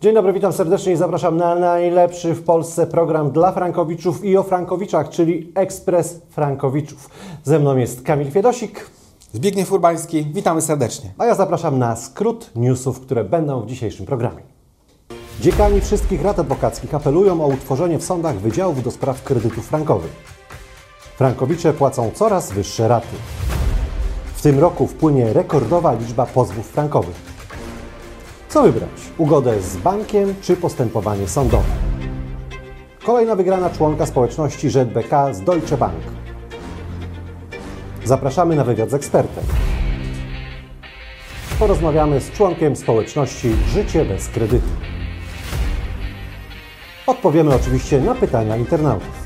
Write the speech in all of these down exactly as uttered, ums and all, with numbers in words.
Dzień dobry, witam serdecznie i zapraszam na najlepszy w Polsce program dla frankowiczów i o frankowiczach, czyli Ekspres Frankowiczów. Ze mną jest Kamil Chwiedosik. Zbigniew Urbański, witamy serdecznie. A ja zapraszam na skrót newsów, które będą w dzisiejszym programie. Dziekani wszystkich rad adwokackich apelują o utworzenie w sądach wydziałów do spraw kredytów frankowych. Frankowicze płacą coraz wyższe raty. W tym roku wpłynie rekordowa liczba pozwów frankowych. Co wybrać? Ugodę z bankiem czy postępowanie sądowe? Kolejna wygrana członka społeczności R Z B K z Deutsche Bank. Zapraszamy na wywiad z ekspertem. Porozmawiamy z członkiem społeczności Życie bez kredytu. Odpowiemy oczywiście na pytania internautów.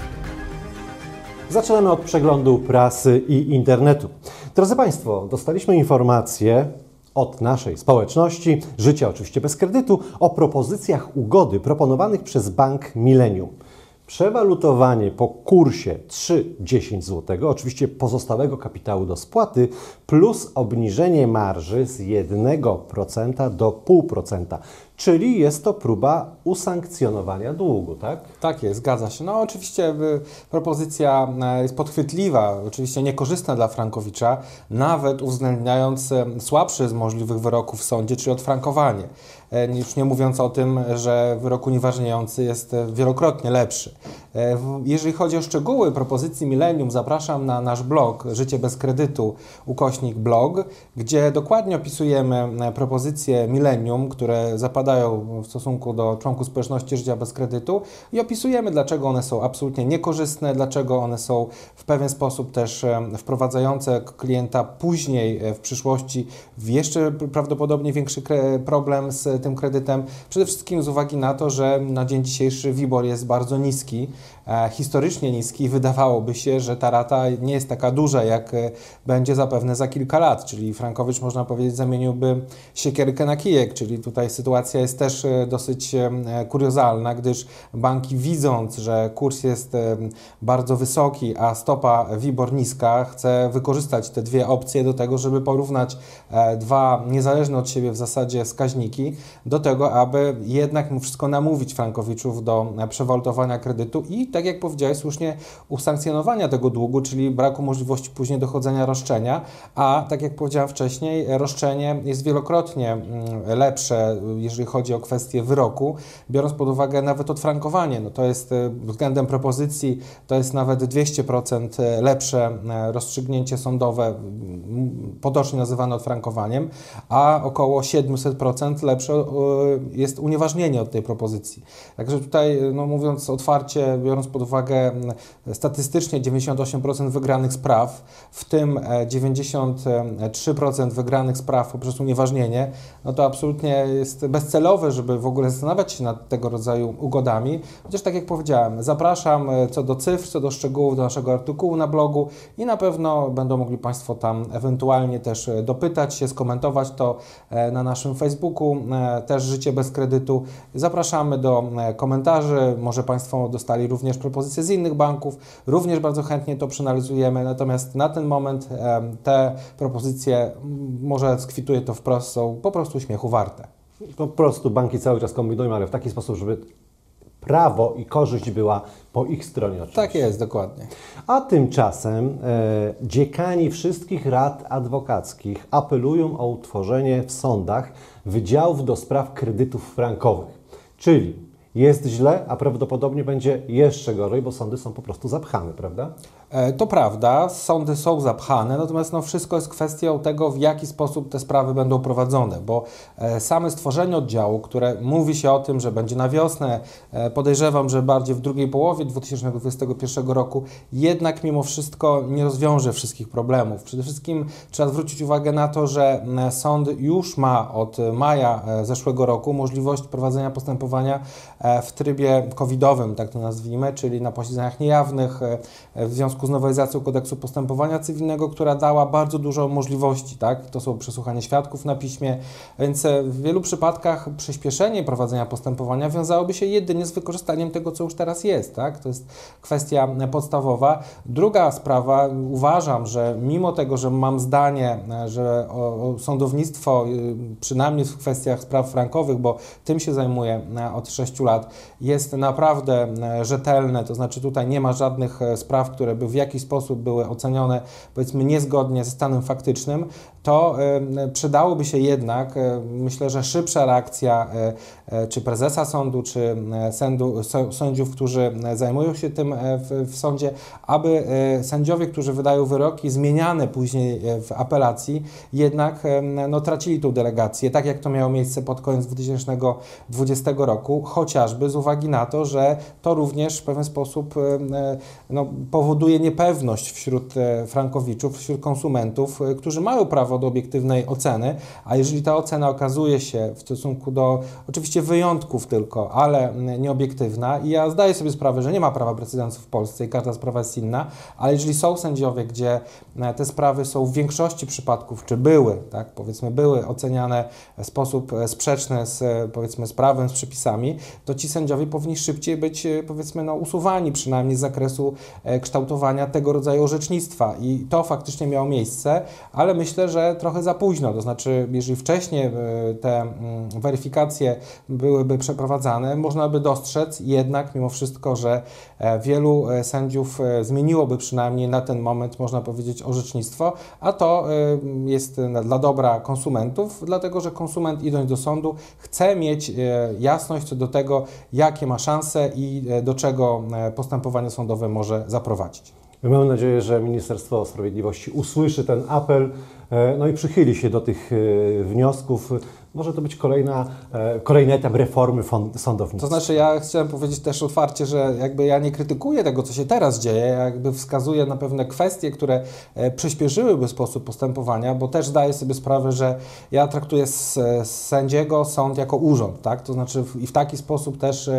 Zaczynamy od przeglądu prasy i internetu. Drodzy Państwo, dostaliśmy informację od naszej społeczności, Życia oczywiście bez kredytu, o propozycjach ugody proponowanych przez bank Millennium. Przewalutowanie po kursie trzy przecinek dziesięć złotych, oczywiście pozostałego kapitału do spłaty, plus obniżenie marży z jednego procenta do zero przecinek pięć procent. Czyli jest to próba usankcjonowania długu, tak? Tak jest, zgadza się. No oczywiście propozycja jest podchwytliwa, oczywiście niekorzystna dla frankowicza, nawet uwzględniając słabszy z możliwych wyroków w sądzie, czyli odfrankowanie. Już nie mówiąc o tym, że wyrok unieważniający jest wielokrotnie lepszy. Jeżeli chodzi o szczegóły propozycji Millennium, zapraszam na nasz blog Życie bez kredytu, ukośnik blog, gdzie dokładnie opisujemy propozycje Millennium, które zapadają w stosunku do członków społeczności Życia bez kredytu i opisujemy, dlaczego one są absolutnie niekorzystne, dlaczego one są w pewien sposób też wprowadzające klienta później w przyszłości w jeszcze prawdopodobnie większy problem z tym kredytem, przede wszystkim z uwagi na to, że na dzień dzisiejszy WIBOR jest bardzo niski, historycznie niski i wydawałoby się, że ta rata nie jest taka duża, jak będzie zapewne za kilka lat, czyli frankowicz, można powiedzieć, zamieniłby siekierkę na kijek, czyli tutaj sytuacja jest też dosyć kuriozalna, gdyż banki, widząc, że kurs jest bardzo wysoki, a stopa WIBOR niska, chce wykorzystać te dwie opcje do tego, żeby porównać dwa niezależne od siebie w zasadzie wskaźniki do tego, aby jednak mu wszystko namówić frankowiczów do przewalutowania kredytu i tak jak powiedziałeś słusznie, usankcjonowania tego długu, czyli braku możliwości później dochodzenia roszczenia, a tak jak powiedziałem wcześniej, roszczenie jest wielokrotnie lepsze, jeżeli chodzi o kwestię wyroku, biorąc pod uwagę nawet odfrankowanie. No to jest względem propozycji, to jest nawet dwieście procent lepsze rozstrzygnięcie sądowe, potocznie nazywane odfrankowaniem, a około siedemset procent lepsze jest unieważnienie od tej propozycji. Także tutaj, no mówiąc otwarcie, biorąc pod uwagę statystycznie dziewięćdziesiąt osiem procent wygranych spraw, w tym dziewięćdziesiąt trzy procent wygranych spraw poprzez unieważnienie, no to absolutnie jest bezcelowe, żeby w ogóle zastanawiać się nad tego rodzaju ugodami. Chociaż tak jak powiedziałem, zapraszam co do cyfr, co do szczegółów do naszego artykułu na blogu i na pewno będą mogli Państwo tam ewentualnie też dopytać się, skomentować to na naszym Facebooku, też Życie bez kredytu. Zapraszamy do komentarzy, może Państwo dostali również propozycje z innych banków, również bardzo chętnie to przeanalizujemy, natomiast na ten moment te propozycje, może skwituję to wprost, są po prostu śmiechu warte. Po prostu banki cały czas kombinują, ale w taki sposób, żeby prawo i korzyść była po ich stronie oczywiście. Tak jest, dokładnie. A tymczasem e, dziekani wszystkich rad adwokackich apelują o utworzenie w sądach wydziałów do spraw kredytów frankowych, czyli jest źle, a prawdopodobnie będzie jeszcze gorzej, bo sądy są po prostu zapchane, prawda? To prawda, sądy są zapchane, natomiast no wszystko jest kwestią tego, w jaki sposób te sprawy będą prowadzone, bo same stworzenie oddziału, które mówi się o tym, że będzie na wiosnę, podejrzewam, że bardziej w drugiej połowie dwa tysiące dwudziestego pierwszego roku, jednak mimo wszystko nie rozwiąże wszystkich problemów. Przede wszystkim trzeba zwrócić uwagę na to, że sąd już ma od maja zeszłego roku możliwość prowadzenia postępowania w trybie covidowym, tak to nazwijmy, czyli na posiedzeniach niejawnych w związku z nowelizacją kodeksu postępowania cywilnego, która dała bardzo dużo możliwości, tak? To są przesłuchanie świadków na piśmie, więc w wielu przypadkach przyspieszenie prowadzenia postępowania wiązałoby się jedynie z wykorzystaniem tego, co już teraz jest, tak? To jest kwestia podstawowa. Druga sprawa, uważam, że mimo tego, że mam zdanie, że sądownictwo, przynajmniej w kwestiach spraw frankowych, bo tym się zajmuję od sześciu lat, jest naprawdę rzetelne, to znaczy tutaj nie ma żadnych spraw, które by w jakiś sposób były ocenione, powiedzmy, niezgodnie ze stanem faktycznym, to przydałoby się jednak, myślę, że szybsza reakcja czy prezesa sądu, czy sędu, sędziów, którzy zajmują się tym w, w sądzie, aby sędziowie, którzy wydają wyroki zmieniane później w apelacji, jednak no, tracili tą delegację, tak jak to miało miejsce pod koniec dwa tysiące dwudziestego roku, chociażby z uwagi na to, że to również w pewien sposób no, powoduje niepewność wśród frankowiczów, wśród konsumentów, którzy mają prawo do obiektywnej oceny, a jeżeli ta ocena okazuje się w stosunku do oczywiście wyjątków tylko, ale nieobiektywna, i ja zdaję sobie sprawę, że nie ma prawa precedensu w Polsce i każda sprawa jest inna, ale jeżeli są sędziowie, gdzie te sprawy są w większości przypadków, czy były, tak, powiedzmy były oceniane w sposób sprzeczny z, powiedzmy, z prawem, z przepisami, to ci sędziowie powinni szybciej być, powiedzmy, no, usuwani przynajmniej z zakresu kształtowania tego rodzaju orzecznictwa i to faktycznie miało miejsce, ale myślę, że trochę za późno, to znaczy jeżeli wcześniej te weryfikacje byłyby przeprowadzane, można by dostrzec jednak mimo wszystko, że wielu sędziów zmieniłoby przynajmniej na ten moment, można powiedzieć, orzecznictwo, a to jest dla dobra konsumentów, dlatego że konsument, idąc do sądu, chce mieć jasność co do tego, jakie ma szanse i do czego postępowanie sądowe może zaprowadzić. Mam nadzieję, że Ministerstwo Sprawiedliwości usłyszy ten apel, no i przychyli się do tych wniosków. Może to być kolejna, kolejny etap reformy sądownictwa. To znaczy, ja chciałem powiedzieć też otwarcie, że jakby ja nie krytykuję tego, co się teraz dzieje, jakby wskazuję na pewne kwestie, które przyspieszyłyby sposób postępowania, bo też zdaję sobie sprawę, że ja traktuję sędziego sąd jako urząd, tak? To znaczy i w taki sposób też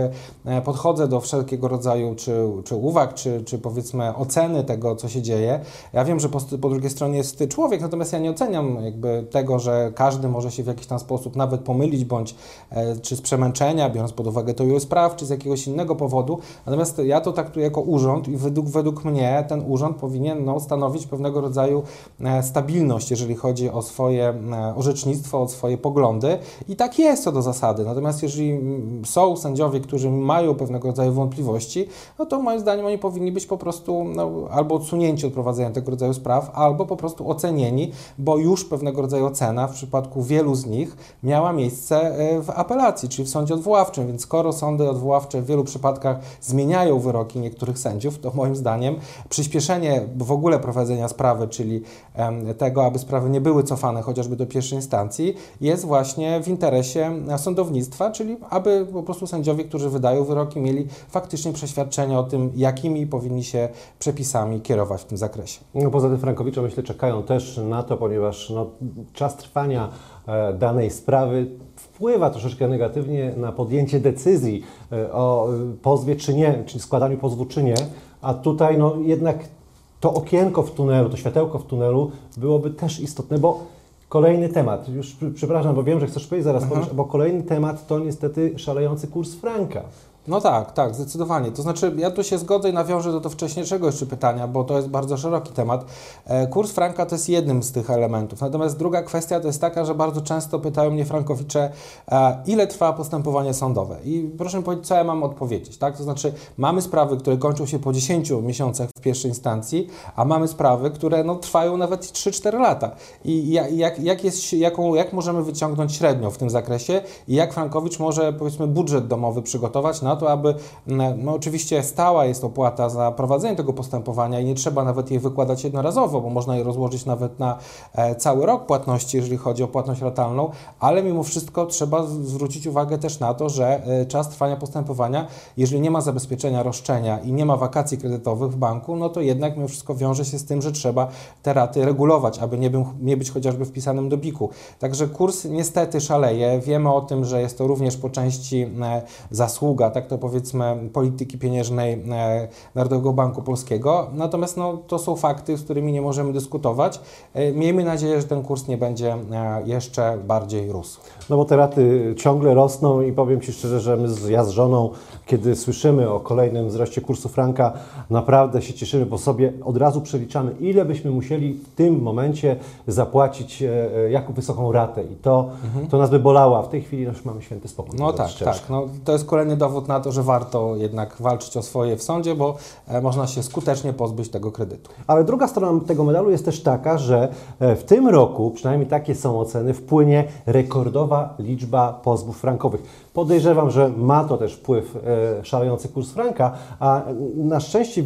podchodzę do wszelkiego rodzaju czy, czy uwag, czy, czy powiedzmy oceny tego, co się dzieje. Ja wiem, że po, po drugiej stronie jest człowiek, natomiast ja nie oceniam jakby tego, że każdy może się w jakiś tam sposób nawet pomylić, bądź e, czy z przemęczenia, biorąc pod uwagę to ilu spraw, czy z jakiegoś innego powodu. Natomiast ja to traktuję jako urząd i według, według mnie ten urząd powinien no, stanowić pewnego rodzaju e, stabilność, jeżeli chodzi o swoje e, orzecznictwo, o swoje poglądy. I tak jest co do zasady. Natomiast jeżeli są sędziowie, którzy mają pewnego rodzaju wątpliwości, no to moim zdaniem oni powinni być po prostu no, albo odsunięci od prowadzenia tego rodzaju spraw, albo po prostu ocenieni, bo już pewnego rodzaju ocena w przypadku wielu z nich miała miejsce w apelacji, czyli w sądzie odwoławczym, więc skoro sądy odwoławcze w wielu przypadkach zmieniają wyroki niektórych sędziów, to moim zdaniem przyspieszenie w ogóle prowadzenia sprawy, czyli tego, aby sprawy nie były cofane chociażby do pierwszej instancji, jest właśnie w interesie sądownictwa, czyli aby po prostu sędziowie, którzy wydają wyroki, mieli faktycznie przeświadczenie o tym, jakimi powinni się przepisami kierować w tym zakresie. No, poza tym frankowicze, myślę, czekają też na to, ponieważ no, czas trwania danej sprawy wpływa troszeczkę negatywnie na podjęcie decyzji o pozwie czy nie, czyli składaniu pozwu czy nie, a tutaj no, jednak to okienko w tunelu, to światełko w tunelu byłoby też istotne, bo kolejny temat, już przepraszam, bo wiem, że chcesz powiedzieć, zaraz powiesz, bo kolejny temat to niestety szalejący kurs franka. No tak, tak, zdecydowanie. To znaczy ja tu się zgodzę i nawiążę do, do wcześniejszego jeszcze pytania, bo to jest bardzo szeroki temat. Kurs franka to jest jednym z tych elementów. Natomiast druga kwestia to jest taka, że bardzo często pytają mnie frankowicze, ile trwa postępowanie sądowe. I proszę mi powiedzieć, co ja mam odpowiedzieć, tak? To znaczy mamy sprawy, które kończą się po dziesięciu miesiącach w pierwszej instancji, a mamy sprawy, które no, trwają nawet trzy cztery lata. I jak, jak, jest, jaką, jak możemy wyciągnąć średnią w tym zakresie i jak frankowicz może, powiedzmy, budżet domowy przygotować na na to, aby, no oczywiście stała jest opłata za prowadzenie tego postępowania i nie trzeba nawet jej wykładać jednorazowo, bo można je rozłożyć nawet na cały rok płatności, jeżeli chodzi o płatność ratalną, ale mimo wszystko trzeba zwrócić uwagę też na to, że czas trwania postępowania, jeżeli nie ma zabezpieczenia roszczenia i nie ma wakacji kredytowych w banku, no to jednak mimo wszystko wiąże się z tym, że trzeba te raty regulować, aby nie, bym, nie być chociażby wpisanym do biku. Także kurs niestety szaleje. Wiemy o tym, że jest to również po części zasługa, tak to powiedzmy, polityki pieniężnej Narodowego Banku Polskiego. Natomiast no, to są fakty, z którymi nie możemy dyskutować. Miejmy nadzieję, że ten kurs nie będzie jeszcze bardziej rósł. No bo te raty ciągle rosną i powiem Ci szczerze, że my z, ja z żoną, kiedy słyszymy o kolejnym wzroście kursu franka, naprawdę się cieszymy, bo sobie od razu przeliczamy, ile byśmy musieli w tym momencie zapłacić e, jaką wysoką ratę i to, mhm. to nas by bolało, a w tej chwili już mamy święty spokój. No tak, tak. No, to jest kolejny dowód na to, że warto jednak walczyć o swoje w sądzie, bo e, można się skutecznie pozbyć tego kredytu. Ale druga strona tego medalu jest też taka, że w tym roku, przynajmniej takie są oceny, wpłynie rekordowa liczba pozwów frankowych. Podejrzewam, że ma to też wpływ e, szalejący kurs franka, a na szczęście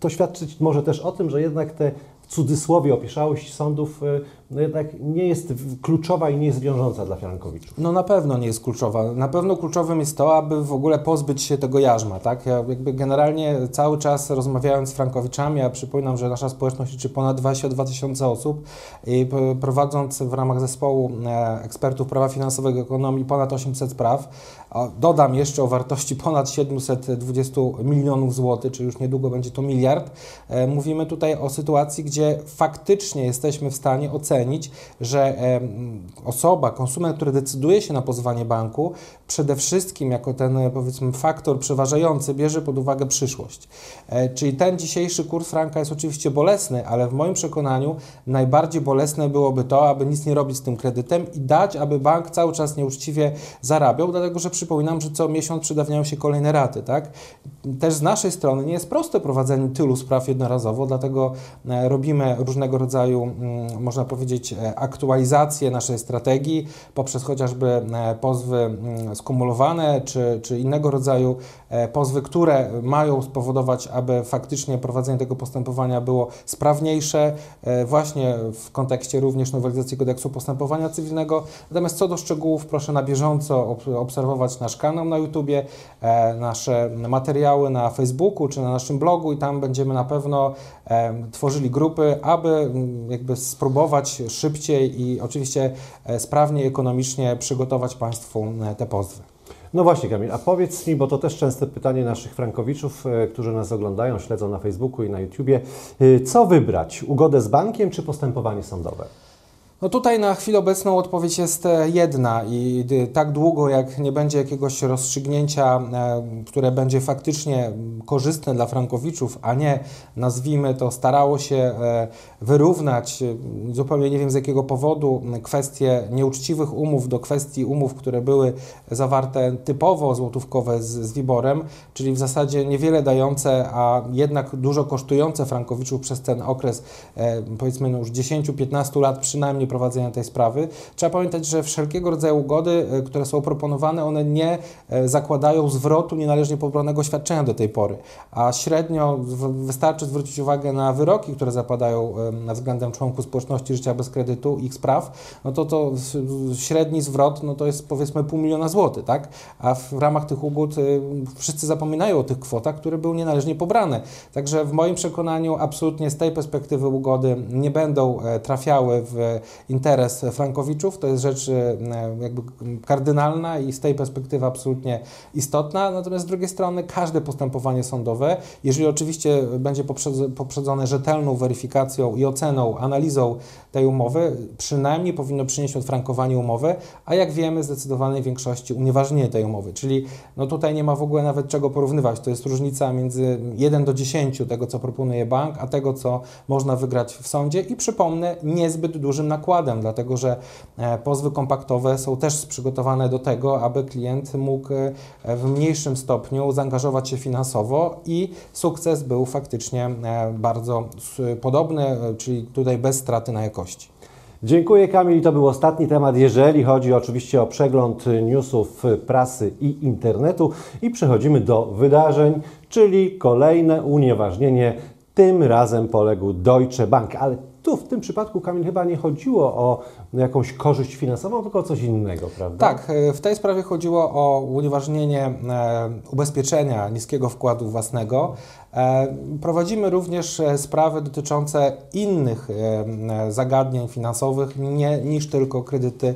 to świadczyć może też o tym, że jednak te w cudzysłowie opieszałość sądów no jednak nie jest kluczowa i nie jest wiążąca dla frankowiczów. No na pewno nie jest kluczowa. Na pewno kluczowym jest to, aby w ogóle pozbyć się tego jarzma, tak? Ja jakby generalnie cały czas rozmawiając z frankowiczami, a ja przypominam, że nasza społeczność liczy ponad dwadzieścia dwa tysiące osób i prowadząc w ramach zespołu ekspertów prawa finansowego i ekonomii ponad osiemset spraw, dodam jeszcze o wartości ponad siedemset dwadzieścia milionów złotych, czyli już niedługo będzie to miliard, mówimy tutaj o sytuacji, gdzie faktycznie jesteśmy w stanie ocenić, że osoba, konsument, który decyduje się na pozwanie banku, przede wszystkim jako ten, powiedzmy, faktor przeważający bierze pod uwagę przyszłość. Czyli ten dzisiejszy kurs franka jest oczywiście bolesny, ale w moim przekonaniu najbardziej bolesne byłoby to, aby nic nie robić z tym kredytem i dać, aby bank cały czas nieuczciwie zarabiał, dlatego że przypominam, że co miesiąc przedawniają się kolejne raty, tak? Też z naszej strony nie jest proste prowadzenie tylu spraw jednorazowo, dlatego robimy różnego rodzaju, można powiedzieć, aktualizację naszej strategii poprzez chociażby pozwy skumulowane czy, czy innego rodzaju pozwy, które mają spowodować, aby faktycznie prowadzenie tego postępowania było sprawniejsze właśnie w kontekście również nowelizacji kodeksu postępowania cywilnego. Natomiast co do szczegółów proszę na bieżąco obserwować nasz kanał na YouTubie, nasze materiały na Facebooku czy na naszym blogu i tam będziemy na pewno tworzyli grupy, aby jakby spróbować szybciej i oczywiście sprawniej, ekonomicznie przygotować Państwu te pozwy. No właśnie, Kamil, a powiedz mi, bo to też częste pytanie naszych frankowiczów, którzy nas oglądają, śledzą na Facebooku i na YouTubie, co wybrać? Ugodę z bankiem czy postępowanie sądowe? No tutaj na chwilę obecną odpowiedź jest jedna i tak długo, jak nie będzie jakiegoś rozstrzygnięcia, które będzie faktycznie korzystne dla frankowiczów, a nie, nazwijmy to, starało się wyrównać, zupełnie nie wiem z jakiego powodu, kwestie nieuczciwych umów do kwestii umów, które były zawarte typowo złotówkowe z, z wiborem, czyli w zasadzie niewiele dające, a jednak dużo kosztujące frankowiczów przez ten okres, powiedzmy już dziesięć do piętnastu lat przynajmniej prowadzenia tej sprawy. Trzeba pamiętać, że wszelkiego rodzaju ugody, które są proponowane, one nie zakładają zwrotu nienależnie pobranego świadczenia do tej pory, a średnio wystarczy zwrócić uwagę na wyroki, które zapadają względem członków społeczności Życia bez kredytu, ich spraw, no to to średni zwrot, no to jest powiedzmy pół miliona złotych, tak? A w ramach tych ugód wszyscy zapominają o tych kwotach, które były nienależnie pobrane. Także w moim przekonaniu absolutnie z tej perspektywy ugody nie będą trafiały w interes frankowiczów, to jest rzecz jakby kardynalna i z tej perspektywy absolutnie istotna. Natomiast z drugiej strony każde postępowanie sądowe, jeżeli oczywiście będzie poprzedzone rzetelną weryfikacją i oceną, analizą tej umowy, przynajmniej powinno przynieść odfrankowanie umowy, a jak wiemy w zdecydowanej większości unieważnienie tej umowy, czyli no tutaj nie ma w ogóle nawet czego porównywać, to jest różnica między jeden do dziesięciu tego, co proponuje bank, a tego, co można wygrać w sądzie i przypomnę, niezbyt dużym nakładem, dlatego że pozwy kompaktowe są też przygotowane do tego, aby klient mógł w mniejszym stopniu zaangażować się finansowo i sukces był faktycznie bardzo podobny, czyli tutaj bez straty na jakości. Dziękuję, Kamil. To był ostatni temat, jeżeli chodzi oczywiście o przegląd newsów prasy i internetu. I przechodzimy do wydarzeń, czyli kolejne unieważnienie. Tym razem poległ Deutsche Bank. Ale tu w tym przypadku, Kamil, chyba nie chodziło o jakąś korzyść finansową, tylko o coś innego, prawda? Tak, w tej sprawie chodziło o unieważnienie ubezpieczenia niskiego wkładu własnego. Prowadzimy również sprawy dotyczące innych zagadnień finansowych nie, niż tylko kredyty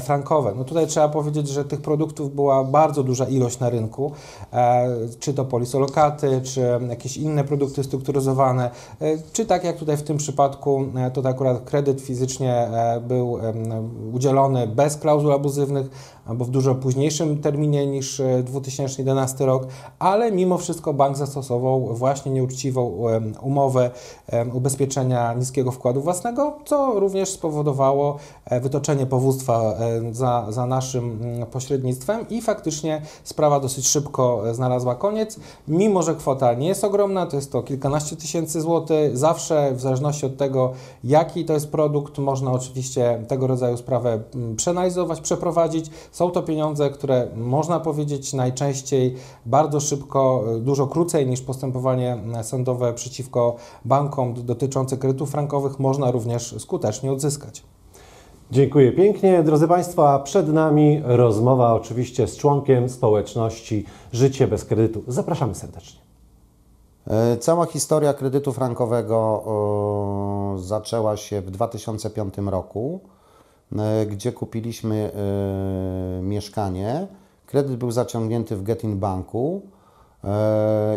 frankowe. No tutaj trzeba powiedzieć, że tych produktów była bardzo duża ilość na rynku, czy to polisolokaty, czy jakieś inne produkty strukturyzowane, czy tak jak tutaj w tym przypadku, to akurat kredyt fizycznie był udzielony bez klauzul abuzywnych, albo w dużo późniejszym terminie niż dwa tysiące jedenasty rok, ale mimo wszystko bank zastosował właśnie nieuczciwą umowę ubezpieczenia niskiego wkładu własnego, co również spowodowało wytoczenie powództwa za, za naszym pośrednictwem i faktycznie sprawa dosyć szybko znalazła koniec, mimo że kwota nie jest ogromna, to jest to kilkanaście tysięcy złotych, zawsze w zależności od tego, jaki to jest produkt, można oczywiście tego rodzaju sprawę przeanalizować, przeprowadzić. Są to pieniądze, które można powiedzieć najczęściej bardzo szybko, dużo krócej niż postępowanie sądowe przeciwko bankom dotyczące kredytów frankowych można również skutecznie odzyskać. Dziękuję pięknie, drodzy Państwo, a przed nami rozmowa oczywiście z członkiem społeczności Życie bez kredytu. Zapraszamy serdecznie. Cała historia kredytu frankowego zaczęła się w dwa tysiące piątym roku, gdzie kupiliśmy y, mieszkanie. Kredyt był zaciągnięty w Getin Banku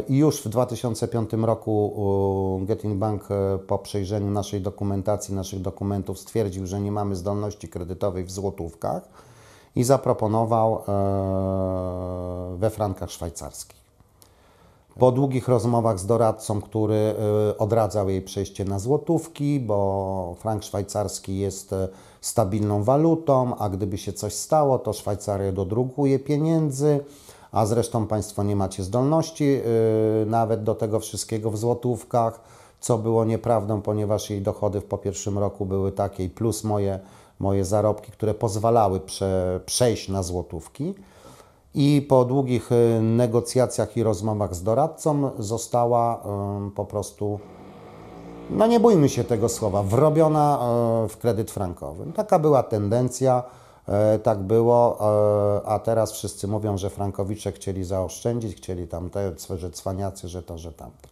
i y, już w dwa tysiące piątym roku y, Getin Bank y, po przejrzeniu naszej dokumentacji, naszych dokumentów stwierdził, że nie mamy zdolności kredytowej w złotówkach i zaproponował y, we frankach szwajcarskich. Po długich rozmowach z doradcą, który odradzał jej przejście na złotówki, bo frank szwajcarski jest stabilną walutą, a gdyby się coś stało, to Szwajcaria dodrukuje pieniędzy, a zresztą Państwo nie macie zdolności nawet do tego wszystkiego w złotówkach, co było nieprawdą, ponieważ jej dochody po pierwszym roku były takie, plus moje, moje zarobki, które pozwalały prze, przejść na złotówki. I po długich negocjacjach i rozmowach z doradcą została y, po prostu, no nie bójmy się tego słowa, wrobiona y, w kredyt frankowy. Taka była tendencja, y, tak było, y, a teraz wszyscy mówią, że frankowicze chcieli zaoszczędzić, chcieli tam te, że cwaniacy, że to, że tamto.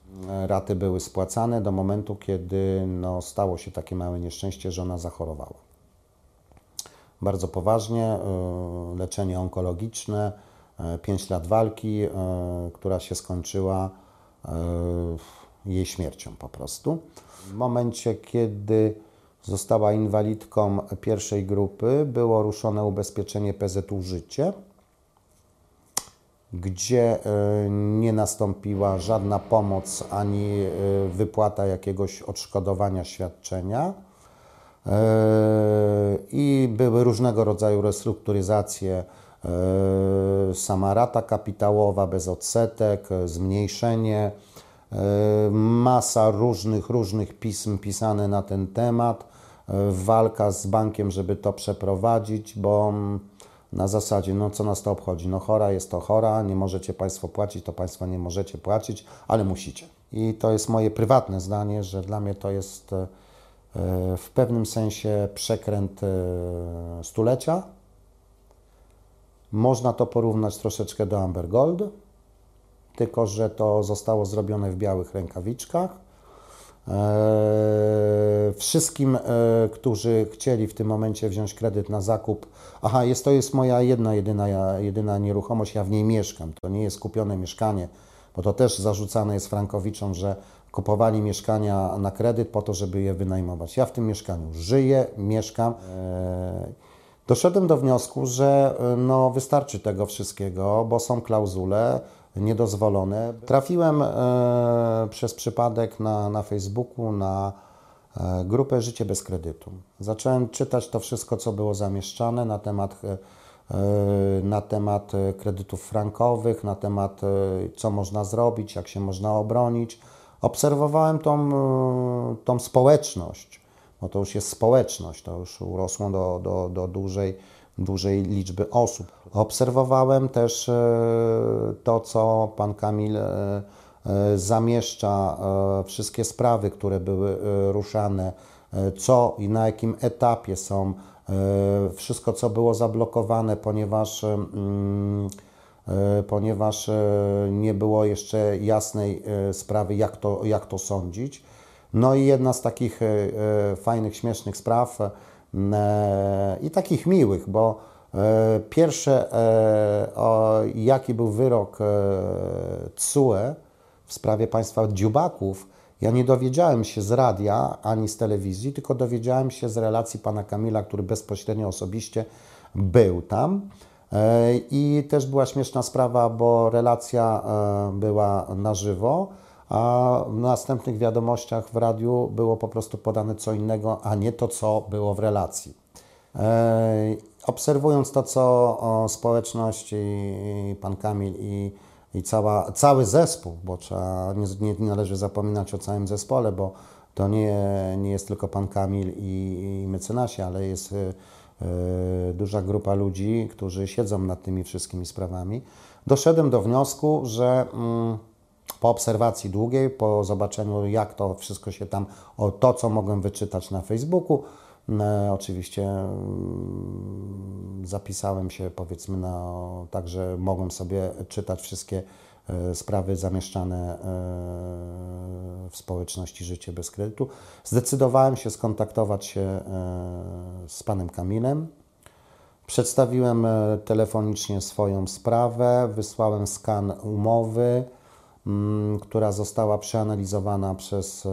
Raty były spłacane do momentu, kiedy no, stało się takie małe nieszczęście, że ona zachorowała. Bardzo poważnie, y, leczenie onkologiczne, pięć lat walki, y, która się skończyła y, jej śmiercią po prostu. W momencie, kiedy została inwalidką pierwszej grupy, było ruszone ubezpieczenie P Z U Życie, gdzie y, nie nastąpiła żadna pomoc ani y, wypłata jakiegoś odszkodowania świadczenia. Yy, I były różnego rodzaju restrukturyzacje, yy, sama rata kapitałowa bez odsetek, zmniejszenie, yy, masa różnych, różnych pism pisane na ten temat, yy, walka z bankiem, żeby to przeprowadzić, bo na zasadzie, no co nas to obchodzi, no chora jest to chora, nie możecie Państwo płacić, to Państwo nie możecie płacić, ale musicie. I to jest moje prywatne zdanie, że dla mnie to jest w pewnym sensie przekręt stulecia. Można to porównać troszeczkę do Amber Gold, tylko że to zostało zrobione w białych rękawiczkach. Wszystkim, którzy chcieli w tym momencie wziąć kredyt na zakup, aha, jest, to jest moja jedna, jedyna, jedyna nieruchomość, ja w niej mieszkam, to nie jest kupione mieszkanie, bo to też zarzucane jest frankowiczom, że kupowali mieszkania na kredyt po to, żeby je wynajmować. Ja w tym mieszkaniu żyję, mieszkam. Doszedłem do wniosku, że no wystarczy tego wszystkiego, bo są klauzule niedozwolone. Trafiłem przez przypadek na, na Facebooku na grupę Życie bez kredytu. Zacząłem czytać to wszystko, co było zamieszczane na temat, na temat kredytów frankowych, na temat co można zrobić, jak się można obronić. Obserwowałem tą, tą społeczność, no to już jest społeczność, to już urosło do, do, do dużej, dużej liczby osób. Obserwowałem też to, co pan Kamil zamieszcza, wszystkie sprawy, które były ruszane, co i na jakim etapie są, wszystko, co było zablokowane, ponieważ, ponieważ nie było jeszcze jasnej sprawy, jak to, jak to sądzić. No i jedna z takich fajnych, śmiesznych spraw i takich miłych, bo pierwsze, jaki był wyrok T S U E w sprawie państwa Dziubaków, ja nie dowiedziałem się z radia ani z telewizji, tylko dowiedziałem się z relacji pana Kamila, który bezpośrednio osobiście był tam. I też była śmieszna sprawa, bo relacja była na żywo, a w następnych wiadomościach w radiu było po prostu podane co innego, a nie to, co było w relacji. Obserwując to, co społeczność i pan Kamil i I cała, cały zespół, bo trzeba, nie, nie należy zapominać o całym zespole, bo to nie, nie jest tylko pan Kamil i, i mecenasi, ale jest y, y, duża grupa ludzi, którzy siedzą nad tymi wszystkimi sprawami. Doszedłem do wniosku, że y, po obserwacji długiej, po zobaczeniu, jak to wszystko się tam, o to, co mogłem wyczytać na Facebooku, y, oczywiście y, zapisałem się, powiedzmy, na, tak, że mogłem sobie czytać wszystkie e, sprawy zamieszczane e, w społeczności Życie bez kredytu. Zdecydowałem się skontaktować się e, z panem Kamilem. Przedstawiłem e, telefonicznie swoją sprawę, wysłałem skan umowy, m, która została przeanalizowana przez e,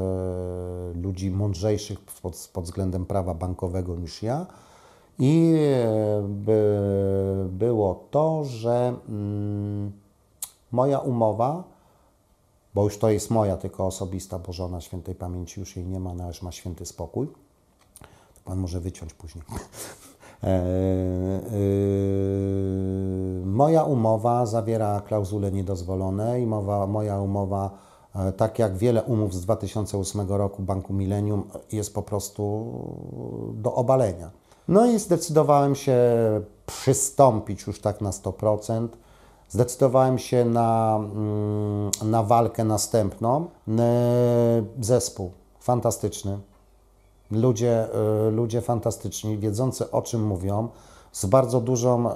ludzi mądrzejszych pod, pod względem prawa bankowego niż ja. I by było to, że mm, moja umowa, bo już to jest moja, tylko osobista, bo żona świętej pamięci już jej nie ma, ona już ma święty spokój. To pan może wyciąć później. e, y, moja umowa zawiera klauzule niedozwolone i mowa, moja umowa, tak jak wiele umów z dwa tysiące ósmego roku Banku Millennium, jest po prostu do obalenia. No i zdecydowałem się przystąpić już tak na sto procent. Zdecydowałem się na, na walkę następną. Zespół fantastyczny. Ludzie, ludzie fantastyczni, wiedzący o czym mówią, z bardzo dużą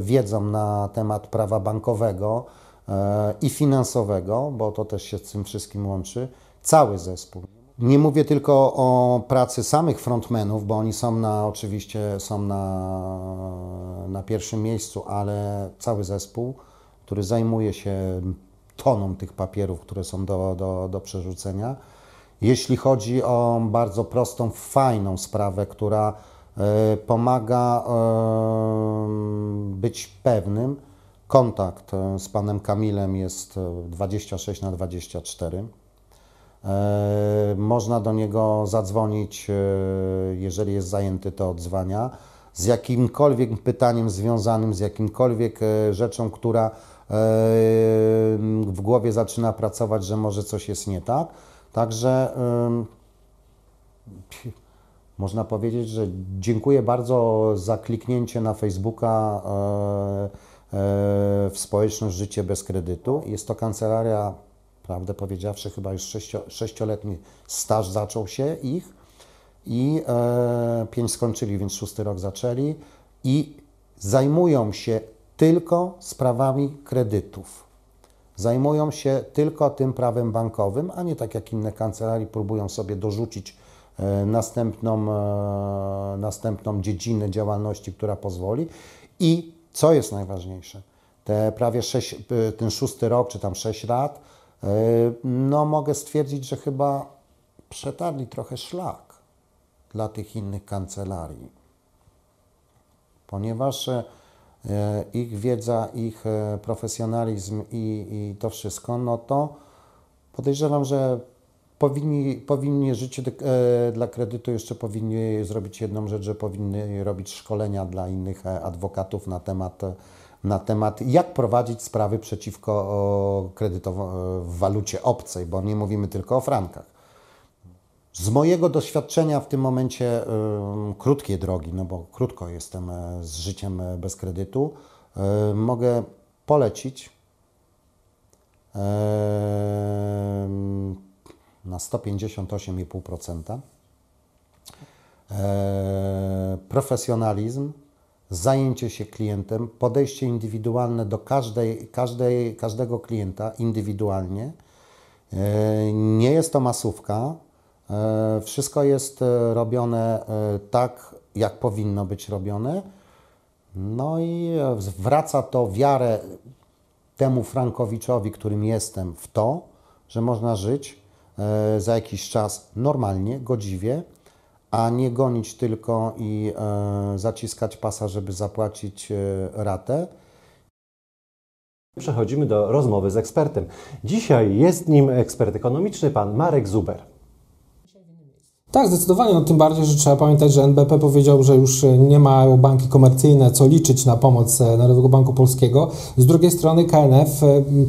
wiedzą na temat prawa bankowego i finansowego, bo to też się z tym wszystkim łączy. Cały zespół. Nie mówię tylko o pracy samych frontmenów, bo oni są na, oczywiście są na, na pierwszym miejscu, ale cały zespół, który zajmuje się toną tych papierów, które są do, do, do przerzucenia. Jeśli chodzi o bardzo prostą, fajną sprawę, która y, pomaga y, być pewnym, kontakt z panem Kamilem jest dwadzieścia sześć na dwadzieścia cztery. Można do niego zadzwonić, jeżeli jest zajęty, to odzwania, z jakimkolwiek pytaniem związanym, z jakimkolwiek rzeczą, która w głowie zaczyna pracować, że może coś jest nie tak. Także można powiedzieć, że dziękuję bardzo za kliknięcie na Facebooka w społeczność Życie bez kredytu. Jest to kancelaria, prawdę powiedziawszy, chyba już sześcio, sześcioletni staż zaczął się ich i e, pięć skończyli, więc szósty rok zaczęli i zajmują się tylko sprawami kredytów. Zajmują się tylko tym prawem bankowym, a nie tak jak inne kancelarii próbują sobie dorzucić e, następną, e, następną dziedzinę działalności, która pozwoli. I co jest najważniejsze, te prawie sześć, ten szósty rok czy tam sześć lat, no mogę stwierdzić, że chyba przetarli trochę szlak dla tych innych kancelarii, ponieważ ich wiedza, ich profesjonalizm i, i to wszystko, no to podejrzewam, że powinni, powinni Życie dla kredytu jeszcze powinni zrobić jedną rzecz, że powinny robić szkolenia dla innych adwokatów na temat na temat, jak prowadzić sprawy przeciwko kredytom w walucie obcej, bo nie mówimy tylko o frankach. Z mojego doświadczenia w tym momencie y, krótkiej drogi, no bo krótko jestem z życiem bez kredytu, y, mogę polecić y, na sto pięćdziesiąt osiem i pół procent y, profesjonalizm, zajęcie się klientem, podejście indywidualne do każdej, każdej, każdego klienta indywidualnie. Y, nie jest to masówka. Wszystko jest robione tak, jak powinno być robione. No i wraca to wiarę temu Frankowiczowi, którym jestem, w to, że można żyć za jakiś czas normalnie, godziwie, a nie gonić tylko i zaciskać pasa, żeby zapłacić ratę. Przechodzimy do rozmowy z ekspertem. Dzisiaj jest nim ekspert ekonomiczny, pan Marek Zuber. Tak, zdecydowanie, no tym bardziej, że trzeba pamiętać, że N B P powiedział, że już nie mają banki komercyjne co liczyć na pomoc Narodowego Banku Polskiego. Z drugiej strony K N F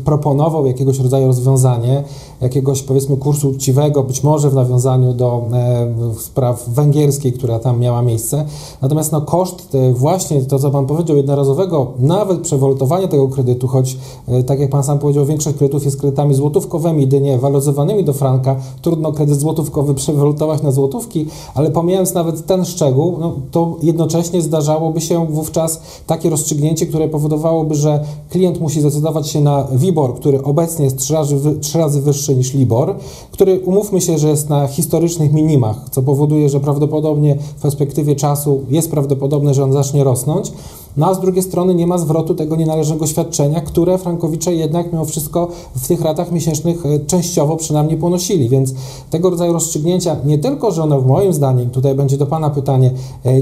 proponował jakiegoś rodzaju rozwiązanie, jakiegoś powiedzmy kursu uczciwego, być może w nawiązaniu do e, spraw węgierskiej, która tam miała miejsce. Natomiast no, koszt e, właśnie to, co Pan powiedział, jednorazowego, nawet przewolutowania tego kredytu, choć e, tak jak Pan sam powiedział, większość kredytów jest kredytami złotówkowymi, jedynie waloryzowanymi do franka. Trudno kredyt złotówkowy przewolutować na złotówki, ale pomijając nawet ten szczegół, no, to jednocześnie zdarzałoby się wówczas takie rozstrzygnięcie, które powodowałoby, że klient musi zdecydować się na WIBOR, który obecnie jest trzy razy, trzy razy wyższy niż LIBOR, który umówmy się, że jest na historycznych minimach, co powoduje, że prawdopodobnie w perspektywie czasu jest prawdopodobne, że on zacznie rosnąć. No a z drugiej strony nie ma zwrotu tego nienależnego świadczenia, które frankowicze jednak mimo wszystko w tych ratach miesięcznych częściowo przynajmniej ponosili, więc tego rodzaju rozstrzygnięcia, nie tylko, że ono moim zdaniem, tutaj będzie do Pana pytanie,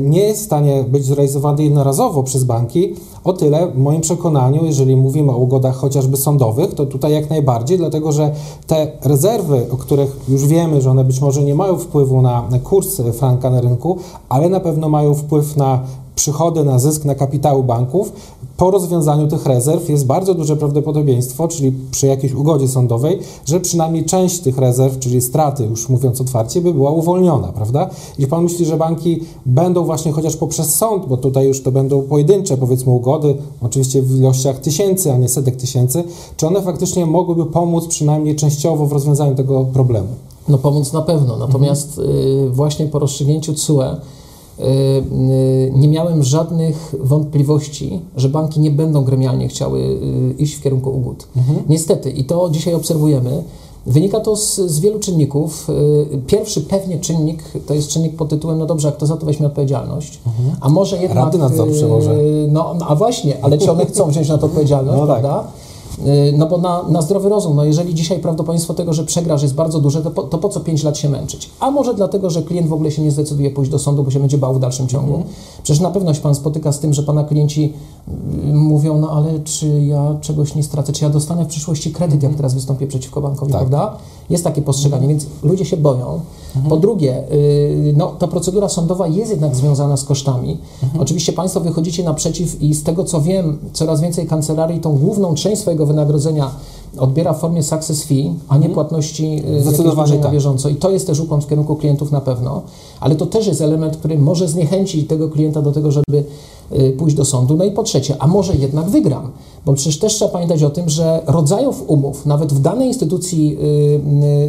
nie jest w stanie być zrealizowane jednorazowo przez banki, o tyle w moim przekonaniu, jeżeli mówimy o ugodach chociażby sądowych, to tutaj jak najbardziej, dlatego że te rezerwy, o których już wiemy, że one być może nie mają wpływu na kurs franka na rynku, ale na pewno mają wpływ na przychody, na zysk, na kapitał banków, po rozwiązaniu tych rezerw jest bardzo duże prawdopodobieństwo, czyli przy jakiejś ugodzie sądowej, że przynajmniej część tych rezerw, czyli straty, już mówiąc otwarcie, by była uwolniona, prawda? I Pan myśli, że banki będą właśnie chociaż poprzez sąd, bo tutaj już to będą pojedyncze, powiedzmy, ugody, oczywiście w ilościach tysięcy, a nie setek tysięcy, czy one faktycznie mogłyby pomóc przynajmniej częściowo w rozwiązaniu tego problemu? No pomóc na pewno, natomiast mhm. właśnie po rozstrzygnięciu T S U E nie miałem żadnych wątpliwości, że banki nie będą gremialnie chciały iść w kierunku ugód. Mhm. Niestety, i to dzisiaj obserwujemy, wynika to z, z wielu czynników. Pierwszy pewnie czynnik to jest czynnik pod tytułem, no dobrze, a kto za to weźmie odpowiedzialność? Mhm. A może jednak... Rady nadzorcze może. No a właśnie, ale czy one chcą wziąć na to odpowiedzialność, no prawda? Tak. No bo na, na zdrowy rozum, no jeżeli dzisiaj prawdopodobieństwo tego, że przegrasz jest bardzo duże, to po, to po co pięć lat się męczyć? A może dlatego, że klient w ogóle się nie zdecyduje pójść do sądu, bo się będzie bał w dalszym ciągu? Przecież na pewno się Pan spotyka z tym, że Pana klienci mówią, no ale czy ja czegoś nie stracę, czy ja dostanę w przyszłości kredyt, jak teraz wystąpię przeciwko bankowi, tak, prawda? Jest takie postrzeganie, więc ludzie się boją. Po drugie, no, ta procedura sądowa jest jednak związana z kosztami. Oczywiście Państwo wychodzicie naprzeciw i z tego, co wiem, coraz więcej kancelarii tą główną część swojego wynagrodzenia odbiera w formie success fee, a nie płatności zdecydowanie na bieżąco. I to jest też ukłon w kierunku klientów na pewno, ale to też jest element, który może zniechęcić tego klienta do tego, żeby pójść do sądu. No i po trzecie, a może jednak wygram? Bo przecież też trzeba pamiętać o tym, że rodzajów umów nawet w danej instytucji,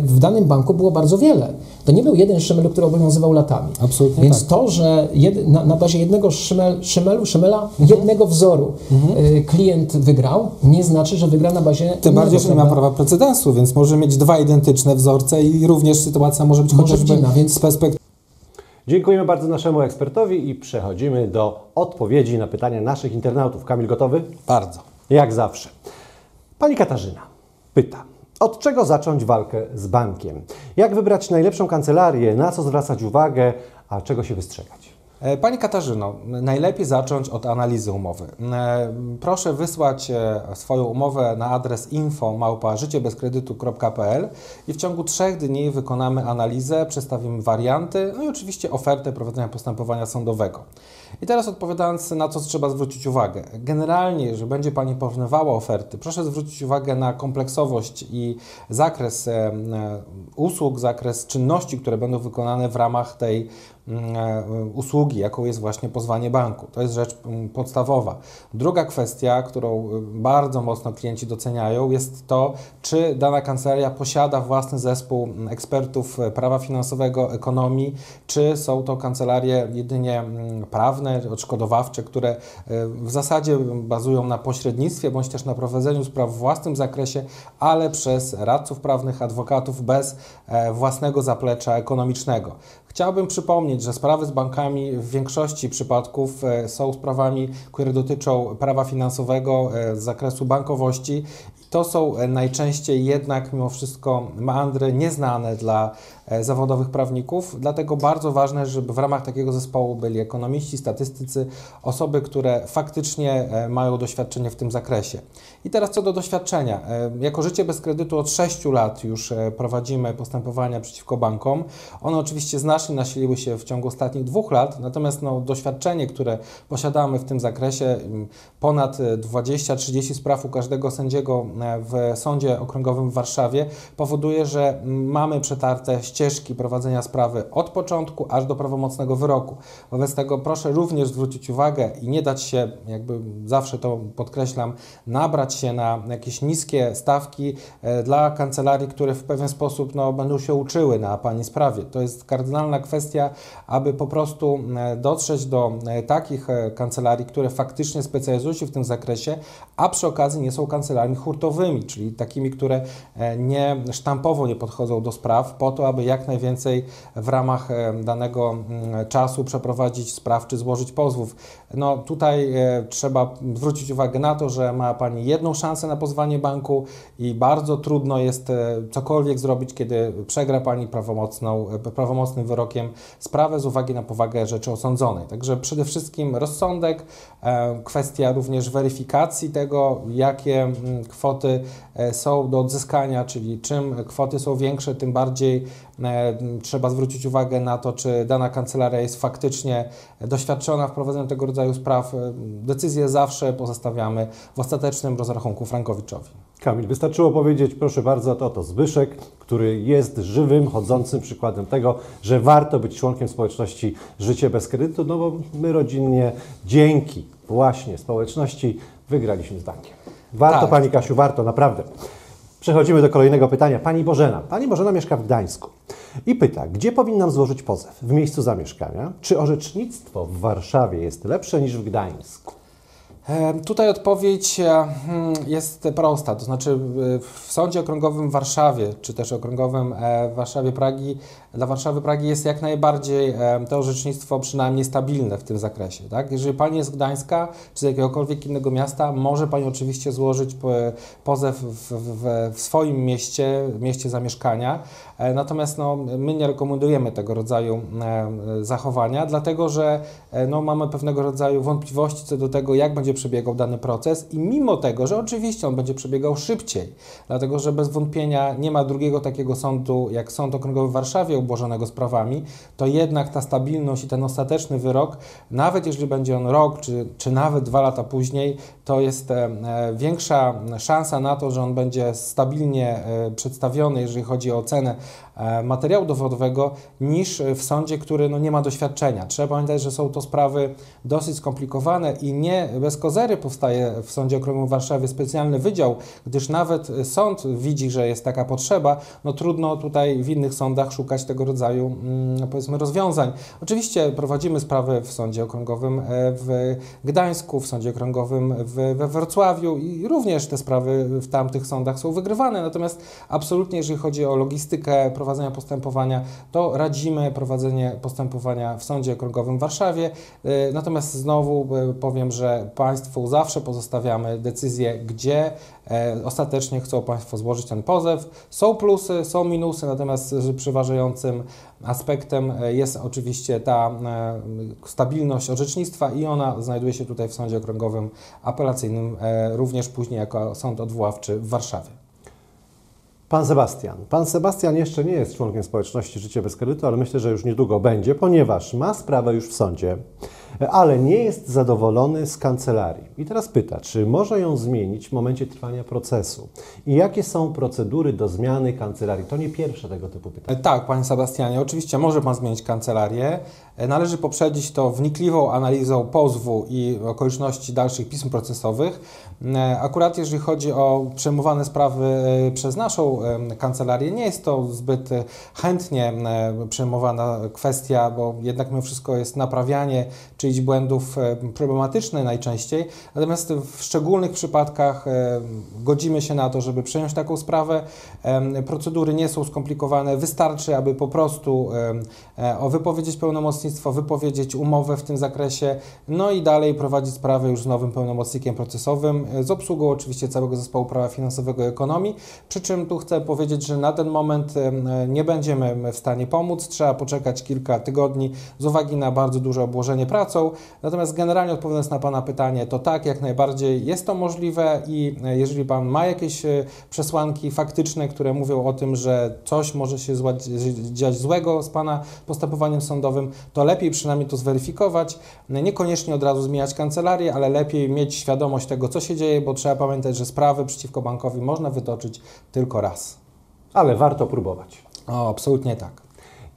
w danym banku było bardzo wiele. To nie był jeden szymel, który obowiązywał latami. Absolutnie Więc tak. to, że jed, na, na bazie jednego szymel, szymelu, szymela, mhm. jednego wzoru mhm. klient wygrał, nie znaczy, że wygra na bazie... Tym bardziej, że nie ma prawa precedensu, więc może mieć dwa identyczne wzorce i również sytuacja może być może chociażby dziwna, więc... z perspektywy... Dziękujemy bardzo naszemu ekspertowi i przechodzimy do odpowiedzi na pytania naszych internautów. Kamil, gotowy? Bardzo. Jak zawsze. Pani Katarzyna pyta, od czego zacząć walkę z bankiem? Jak wybrać najlepszą kancelarię? Na co zwracać uwagę? A czego się wystrzegać? Pani Katarzyno, najlepiej zacząć od analizy umowy. Proszę wysłać swoją umowę na adres info małpa życie bez kredytu kropka p l i w ciągu trzech dni wykonamy analizę, przedstawimy warianty, no i oczywiście ofertę prowadzenia postępowania sądowego. I teraz odpowiadając na co trzeba zwrócić uwagę. Generalnie, jeżeli będzie Pani porównywała oferty, proszę zwrócić uwagę na kompleksowość i zakres usług, zakres czynności, które będą wykonane w ramach tej usługi, jaką jest właśnie pozwanie banku. To jest rzecz podstawowa. Druga kwestia, którą bardzo mocno klienci doceniają, jest to, czy dana kancelaria posiada własny zespół ekspertów prawa finansowego, ekonomii, czy są to kancelarie jedynie prawne, odszkodowawcze, które w zasadzie bazują na pośrednictwie, bądź też na prowadzeniu spraw w własnym zakresie, ale przez radców prawnych, adwokatów bez własnego zaplecza ekonomicznego. Chciałbym przypomnieć, że sprawy z bankami w większości przypadków są sprawami, które dotyczą prawa finansowego z zakresu bankowości. To są najczęściej jednak mimo wszystko meandry nieznane dla zawodowych prawników, dlatego bardzo ważne, żeby w ramach takiego zespołu byli ekonomiści, statystycy, osoby, które faktycznie mają doświadczenie w tym zakresie. I teraz co do doświadczenia. Jako Życie bez kredytu od sześciu lat już prowadzimy postępowania przeciwko bankom. One oczywiście znacznie nasiliły się w ciągu ostatnich dwóch lat, natomiast no, doświadczenie, które posiadamy w tym zakresie, ponad dwadzieścia trzydzieści spraw u każdego sędziego w Sądzie Okręgowym w Warszawie, powoduje, że mamy przetarte ścieżki prowadzenia sprawy od początku aż do prawomocnego wyroku. Wobec tego proszę również zwrócić uwagę i nie dać się, jakby zawsze to podkreślam, nabrać się na jakieś niskie stawki dla kancelarii, które w pewien sposób no, będą się uczyły na Pani sprawie. To jest kardynalna kwestia, aby po prostu dotrzeć do takich kancelarii, które faktycznie specjalizują się w tym zakresie, a przy okazji nie są kancelariami hurtowymi, czyli takimi, które nie sztampowo nie podchodzą do spraw po to, aby jak najwięcej w ramach danego czasu przeprowadzić spraw czy złożyć pozwów. No tutaj trzeba zwrócić uwagę na to, że ma Pani jedną szansę na pozwanie banku i bardzo trudno jest cokolwiek zrobić, kiedy przegra Pani prawomocną, prawomocnym wyrokiem sprawę z uwagi na powagę rzeczy osądzonej. Także przede wszystkim rozsądek, kwestia również weryfikacji tego, jakie kwoty są do odzyskania, czyli czym kwoty są większe, tym bardziej trzeba zwrócić uwagę na to, czy dana kancelaria jest faktycznie doświadczona w prowadzeniu tego rodzaju spraw. Decyzje zawsze pozostawiamy w ostatecznym rozrachunku Frankowiczowi. Kamil, wystarczyło powiedzieć, proszę bardzo, to, to Zbyszek, który jest żywym, chodzącym przykładem tego, że warto być członkiem społeczności Życie bez kredytu, no bo my rodzinnie dzięki właśnie społeczności wygraliśmy z bankiem. Warto, tak. Pani Kasiu, warto, naprawdę. Przechodzimy do kolejnego pytania. Pani Bożena. Pani Bożena mieszka w Gdańsku i pyta, gdzie powinnam złożyć pozew? W miejscu zamieszkania? Czy orzecznictwo w Warszawie jest lepsze niż w Gdańsku? Tutaj odpowiedź jest prosta, to znaczy w Sądzie Okręgowym w Warszawie, czy też Okręgowym w Warszawie Pragi, dla Warszawy Pragi jest jak najbardziej to orzecznictwo przynajmniej stabilne w tym zakresie. Tak? Jeżeli Pani jest z Gdańska, czy z jakiegokolwiek innego miasta, może Pani oczywiście złożyć pozew w, w, w swoim mieście, mieście zamieszkania, natomiast no, my nie rekomendujemy tego rodzaju zachowania, dlatego że no, mamy pewnego rodzaju wątpliwości co do tego, jak będzie przebiegał dany proces i mimo tego, że oczywiście on będzie przebiegał szybciej, dlatego że bez wątpienia nie ma drugiego takiego sądu jak Sąd Okręgowy w Warszawie obłożonego sprawami, to jednak ta stabilność i ten ostateczny wyrok, nawet jeżeli będzie on rok czy, czy nawet dwa lata później, to jest e, większa szansa na to, że on będzie stabilnie e, przedstawiony, jeżeli chodzi o cenę e, materiału dowodowego, niż w sądzie, który no, nie ma doświadczenia. Trzeba pamiętać, że są to sprawy dosyć skomplikowane i nie bez kozery powstaje w Sądzie Okręgowym w Warszawie specjalny wydział, gdyż nawet sąd widzi, że jest taka potrzeba, no trudno tutaj w innych sądach szukać tego rodzaju, powiedzmy, rozwiązań. Oczywiście prowadzimy sprawy w Sądzie Okręgowym w Gdańsku, w Sądzie Okręgowym we Wrocławiu i również te sprawy w tamtych sądach są wygrywane, natomiast absolutnie jeżeli chodzi o logistykę prowadzenia prowadzenia postępowania, to radzimy prowadzenie postępowania w Sądzie Okręgowym w Warszawie. Natomiast znowu powiem, że Państwu zawsze pozostawiamy decyzję, gdzie ostatecznie chcą Państwo złożyć ten pozew. Są plusy, są minusy, natomiast przeważającym aspektem jest oczywiście ta stabilność orzecznictwa i ona znajduje się tutaj w Sądzie Okręgowym Apelacyjnym, również później jako sąd odwoławczy w Warszawie. Pan Sebastian. Pan Sebastian jeszcze nie jest członkiem społeczności Życie bez kredytu, ale myślę, że już niedługo będzie, ponieważ ma sprawę już w sądzie, ale nie jest zadowolony z kancelarii. I teraz pyta, czy może ją zmienić w momencie trwania procesu? I jakie są procedury do zmiany kancelarii? To nie pierwsze tego typu pytanie. Tak, Panie Sebastianie, oczywiście może Pan zmienić kancelarię. Należy poprzedzić to wnikliwą analizą pozwu i okoliczności dalszych pism procesowych. Akurat jeżeli chodzi o przejmowane sprawy przez naszą kancelarię, nie jest to zbyt chętnie przejmowana kwestia, bo jednak mimo wszystko jest naprawianie czyichś błędów problematyczne najczęściej. Natomiast w szczególnych przypadkach godzimy się na to, żeby przejąć taką sprawę. Procedury nie są skomplikowane. Wystarczy, aby po prostu wypowiedzieć pełnomocnictwo, wypowiedzieć umowę w tym zakresie, no i dalej prowadzić sprawę już z nowym pełnomocnikiem procesowym, z obsługą oczywiście całego zespołu prawa finansowego i ekonomii, przy czym tu chcę powiedzieć, że na ten moment nie będziemy w stanie pomóc, trzeba poczekać kilka tygodni z uwagi na bardzo duże obłożenie pracą, natomiast generalnie odpowiadając na Pana pytanie, to tak, jak najbardziej jest to możliwe i jeżeli Pan ma jakieś przesłanki faktyczne, które mówią o tym, że coś może się dziać złego z Pana postępowaniem sądowym, to lepiej przynajmniej to zweryfikować, niekoniecznie od razu zmieniać kancelarię, ale lepiej mieć świadomość tego, co się dzieje, bo trzeba pamiętać, że sprawy przeciwko bankowi można wytoczyć tylko raz. Ale warto próbować. O, absolutnie tak.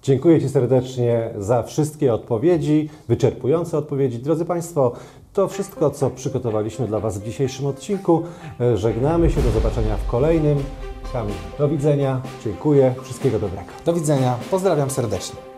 Dziękuję Ci serdecznie za wszystkie odpowiedzi, wyczerpujące odpowiedzi. Drodzy Państwo, to wszystko, co przygotowaliśmy dla Was w dzisiejszym odcinku. Żegnamy się, do zobaczenia w kolejnym. Kamil, do widzenia, dziękuję, wszystkiego dobrego. Do widzenia, pozdrawiam serdecznie.